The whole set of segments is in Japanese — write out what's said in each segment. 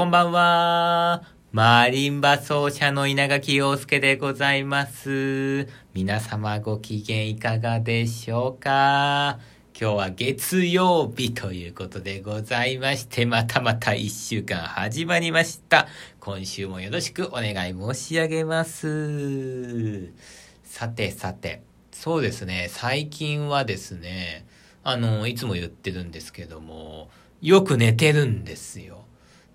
こんばんは。マリンバ奏者の稲垣陽介でございます。皆様ご機嫌いかがでしょうか。今日は月曜日ということでございまして、また一週間始まりました。今週もよろしくお願い申し上げます。さて、そうですね、最近はですね、いつも言ってるんですけども、よく寝てるんですよ。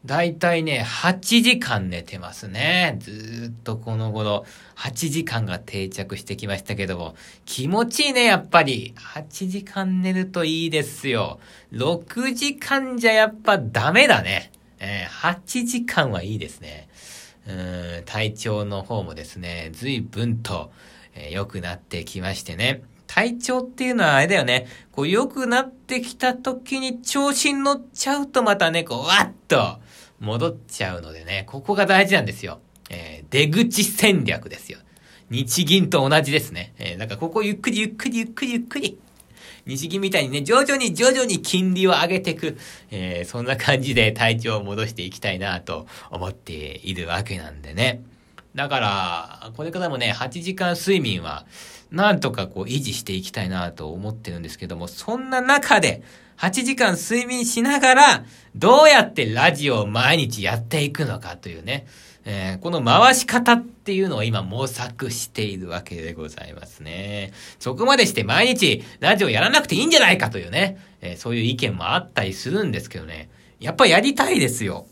だいたいね、8時間寝てますね。ずーっとこの頃、8時間が定着してきましたけども、気持ちいいね、やっぱり。8時間寝るといいですよ。6時間じゃやっぱダメだね。8時間はいいですね。体調の方もですね、随分と良くなってきましてね。体調っていうのはあれだよね。こう良くなってきた時に調子に乗っちゃうとまたね、こうわっと戻っちゃうのでね、ここが大事なんですよ。出口戦略ですよ。日銀と同じですね。なんかここゆっくり。日銀みたいにね、徐々に金利を上げていく。そんな感じで体調を戻していきたいなと思っているわけなんでね。だから、これからもね、8時間睡眠は、なんとかこう維持していきたいなと思ってるんですけども、そんな中で、8時間睡眠しながら、どうやってラジオを毎日やっていくのかというね、この回し方っていうのを今模索しているわけでございますね。そこまでして毎日ラジオやらなくていいんじゃないかというね、そういう意見もあったりするんですけどね、やっぱやりたいですよ。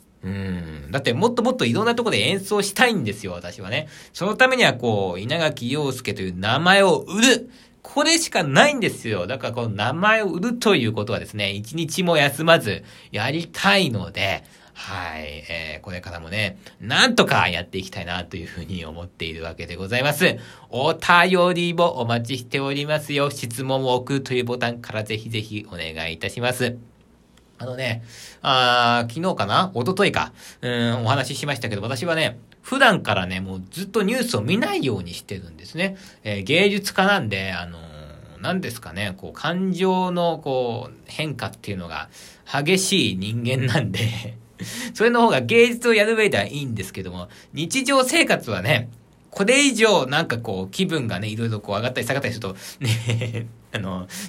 だってもっといろんなとこで演奏したいんですよ、私はね。そのためにはこう、稲垣陽介という名前を売る。これしかないんですよ。だからこの名前を売るということはですね、一日も休まずやりたいので、はい、これからもね、なんとかやっていきたいなというふうに思っているわけでございます。お便りもお待ちしておりますよ。質問を送るというボタンからぜひぜひお願いいたします。昨日かな？一昨日か。お話ししましたけど、私はね、普段からね、もうずっとニュースを見ないようにしてるんですね。芸術家なんで、何ですかね、こう、感情の、こう、変化っていうのが激しい人間なんで、それの方が芸術をやる上ではいいんですけども、日常生活はね、これ以上なんかこう、気分がね、いろいろこう上がったり下がったりすると、ね、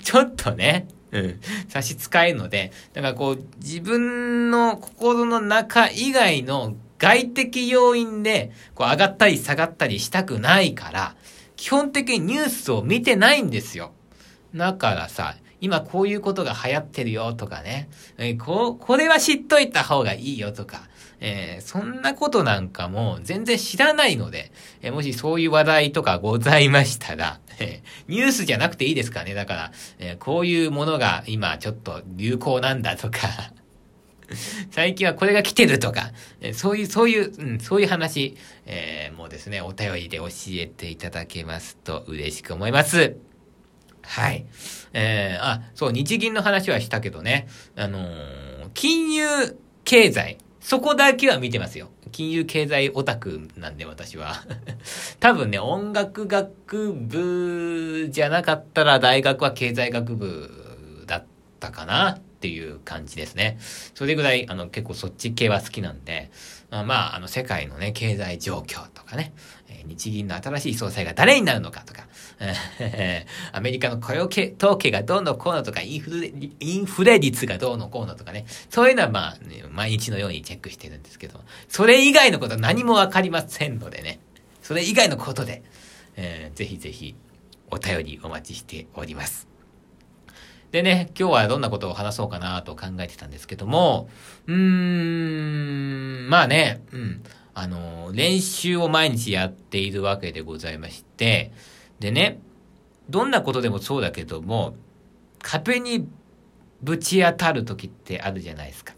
ちょっとね、差し支えるので、だからこう、自分の心の中以外の外的要因で、こう、上がったり下がったりしたくないから、基本的にニュースを見てないんですよ。だからさ、今こういうことが流行ってるよとかね、これは知っといた方がいいよとか、そんなことなんかも全然知らないので、もしそういう話題とかございましたら、ニュースじゃなくていいですからね。だから、こういうものが今ちょっと流行なんだとか、最近はこれが来てるとか、そういう話、もうですね、お便りで教えていただけますと嬉しく思います。はい。そう、日銀の話はしたけどね、金融経済、そこだけは見てますよ。金融経済オタクなんで私は。多分ね、音楽学部じゃなかったら大学は経済学部だったかなっていう感じですね。それぐらい、結構そっち系は好きなんで、世界のね、経済状況とかね、日銀の新しい総裁が誰になるのかとか、アメリカの雇用統計がどうのこうのとか、インフレ率がどうのこうのとかね、そういうのは毎日のようにチェックしてるんですけど、それ以外のことは何もわかりませんのでね、それ以外のことで、ぜひぜひお便りお待ちしております。でね、今日はどんなことを話そうかなと考えてたんですけども、練習を毎日やっているわけでございまして、でね、どんなことでもそうだけども、壁にぶち当たる時ってあるじゃないですか。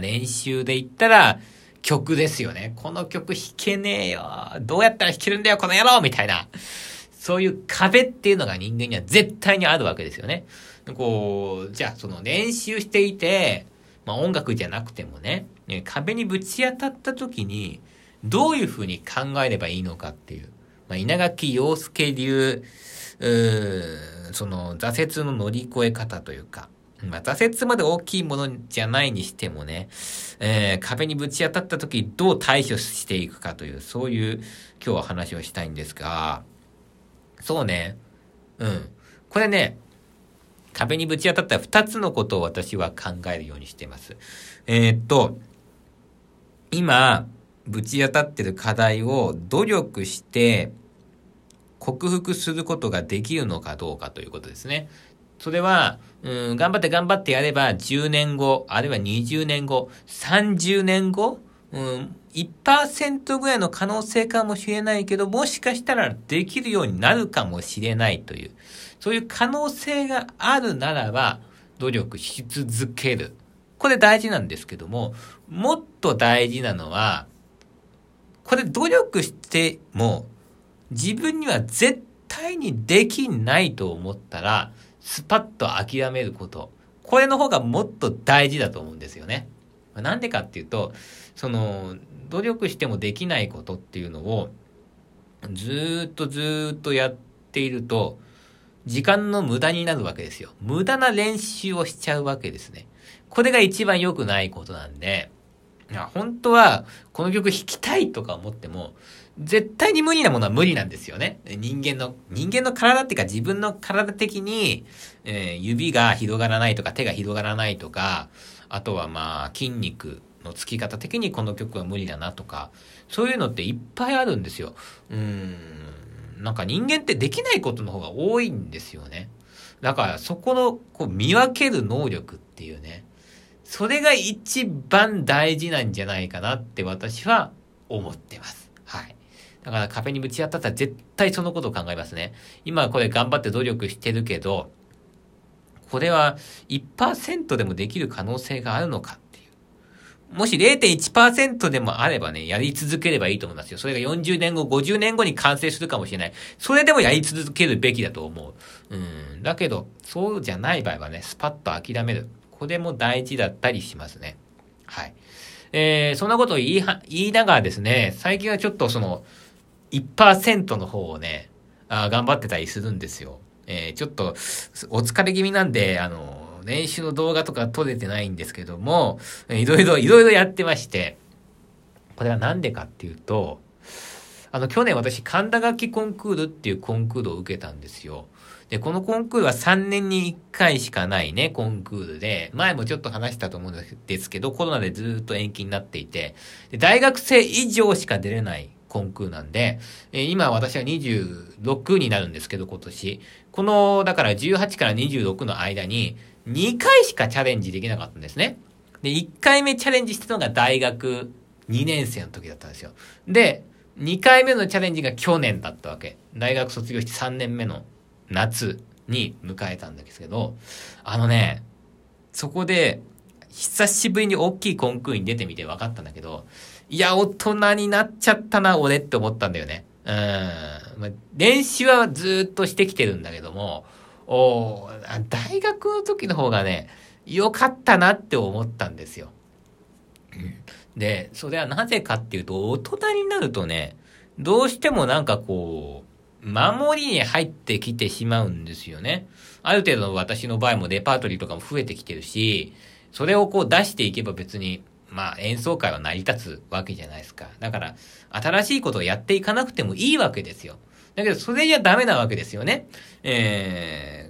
練習で言ったら、曲ですよね。この曲弾けねえよ。どうやったら弾けるんだよ、この野郎みたいな。そういう壁っていうのが人間には絶対にあるわけですよね。こう、じゃあその練習していて、音楽じゃなくてもね、壁にぶち当たった時に、どういうふうに考えればいいのかっていう。稲垣陽介流、その挫折の乗り越え方というか、まあ、挫折まで大きいものじゃないにしてもね、壁にぶち当たった時どう対処していくかという、そういう今日は話をしたいんですが、そうね、うん。これね、壁にぶち当たった2つのことを私は考えるようにしています。今、ぶち当たってる課題を努力して克服することができるのかどうかということですね。それは、頑張ってやれば10年後、あるいは20年後、30年後、1% ぐらいの可能性かもしれないけど、もしかしたらできるようになるかもしれないという、そういう可能性があるならば、努力し続ける。これ大事なんですけども、もっと大事なのは、これ努力しても、自分には絶対にできないと思ったら、スパッと諦めること。これの方がもっと大事だと思うんですよね。なんでかっていうと、努力してもできないことっていうのを、ずーっとやっていると、時間の無駄になるわけですよ。無駄な練習をしちゃうわけですね。これが一番良くないことなんで、本当はこの曲弾きたいとか思っても、絶対に無理なものは無理なんですよね。人間の体っていうか自分の体的に、指が広がらないとか手が広がらないとか、あとは筋肉のつき方的にこの曲は無理だなとか、そういうのっていっぱいあるんですよ。人間ってできないことの方が多いんですよね。だからそこの見分ける能力っていうね、それが一番大事なんじゃないかなって私は思ってます。はい。だから壁にぶち当たったら絶対そのことを考えますね。今これ頑張って努力してるけど、これは 1% でもできる可能性があるのかっていう。もし 0.1% でもあればね、やり続ければいいと思いますよ。それが40年後、50年後に完成するかもしれない。それでもやり続けるべきだと思う。だけど、そうじゃない場合はね、スパッと諦める。これも大事だったりしますね。はい。そんなことを言いながらですね、最近はちょっと1% の方をね、頑張ってたりするんですよ。ちょっと、お疲れ気味なんで、練習の動画とか撮れてないんですけども、いろいろやってまして、これはなんでかっていうと、去年私、神田楽器コンクールっていうコンクールを受けたんですよ。で、このコンクールは3年に1回しかないね、コンクールで、前もちょっと話したと思うんですけど、コロナでずっと延期になっていて、で、大学生以上しか出れないコンクールなんで、今私は26になるんですけど、今年。この、だから18から26の間に、2回しかチャレンジできなかったんですね。で、1回目チャレンジしたのが大学2年生の時だったんですよ。で、2回目のチャレンジが去年だったわけ。大学卒業して3年目の夏に迎えたんですけど、そこで久しぶりに大きいコンクールに出てみて分かったんだけど、いや、大人になっちゃったな、俺って思ったんだよね。練習はずっとしてきてるんだけども、大学の時の方がね、良かったなって思ったんですよ。で、それはなぜかっていうと、大人になるとね、どうしても守りに入ってきてしまうんですよね。ある程度の私の場合もレパートリーとかも増えてきてるし、それを出していけば別に、演奏会は成り立つわけじゃないですか。だから、新しいことをやっていかなくてもいいわけですよ。だけど、それじゃダメなわけですよね。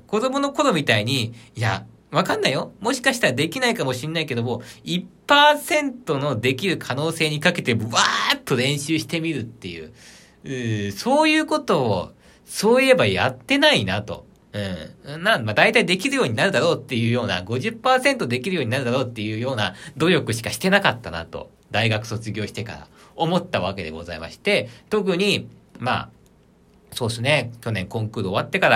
子供の頃みたいに、いや、わかんないよ。もしかしたらできないかもしんないけども、1% のできる可能性にかけて、わーっと練習してみるっていう。そういうことを、そういえばやってないなと。大体できるようになるだろうっていうような、50% できるようになるだろうっていうような努力しかしてなかったなと、大学卒業してから思ったわけでございまして、特に、そうですね、去年コンクール終わってか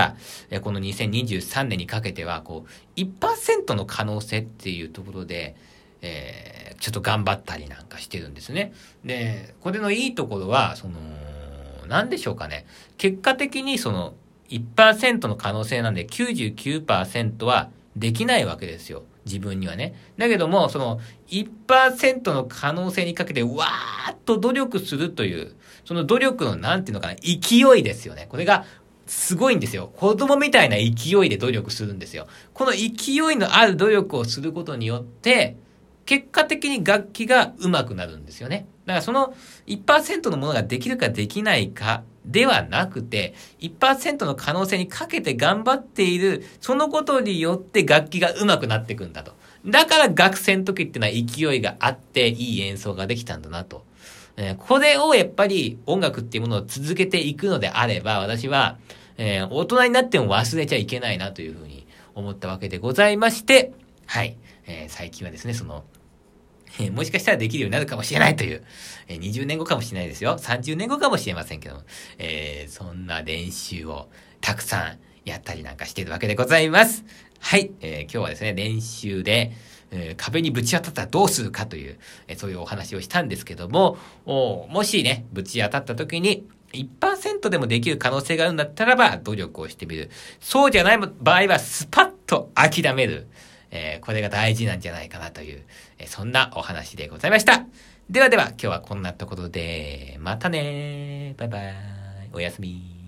ら、この2023年にかけては、1% の可能性っていうところで、ちょっと頑張ったりなんかしてるんですね。で、これのいいところは、なんでしょうかね。結果的に1% の可能性なんで 99% はできないわけですよ。自分にはね。だけども、1% の可能性にかけてわーっと努力するという、その努力の勢いですよね。これがすごいんですよ。子供みたいな勢いで努力するんですよ。この勢いのある努力をすることによって、結果的に楽器が上手くなるんですよね。だからその 1% のものができるかできないかではなくて、 1% の可能性にかけて頑張っている、そのことによって楽器が上手くなっていくんだと。だから学生の時ってのは勢いがあっていい演奏ができたんだなと。これをやっぱり音楽っていうものを続けていくのであれば、私は大人になっても忘れちゃいけないなというふうに思ったわけでございまして、はい。最近はですね、その、もしかしたらできるようになるかもしれないという、20年後かもしれないですよ。30年後かもしれませんけども、そんな練習をたくさんやったりなんかしているわけでございます。はい。今日はですね、練習で、壁にぶち当たったらどうするかという、そういうお話をしたんですけども、もしね、ぶち当たった時に、1% でもできる可能性があるんだったらば、努力をしてみる。そうじゃない場合は、スパッと諦める。これが大事なんじゃないかなという、そんなお話でございました。ではでは、今日はこんなところで、またねー。バイバイ。おやすみ。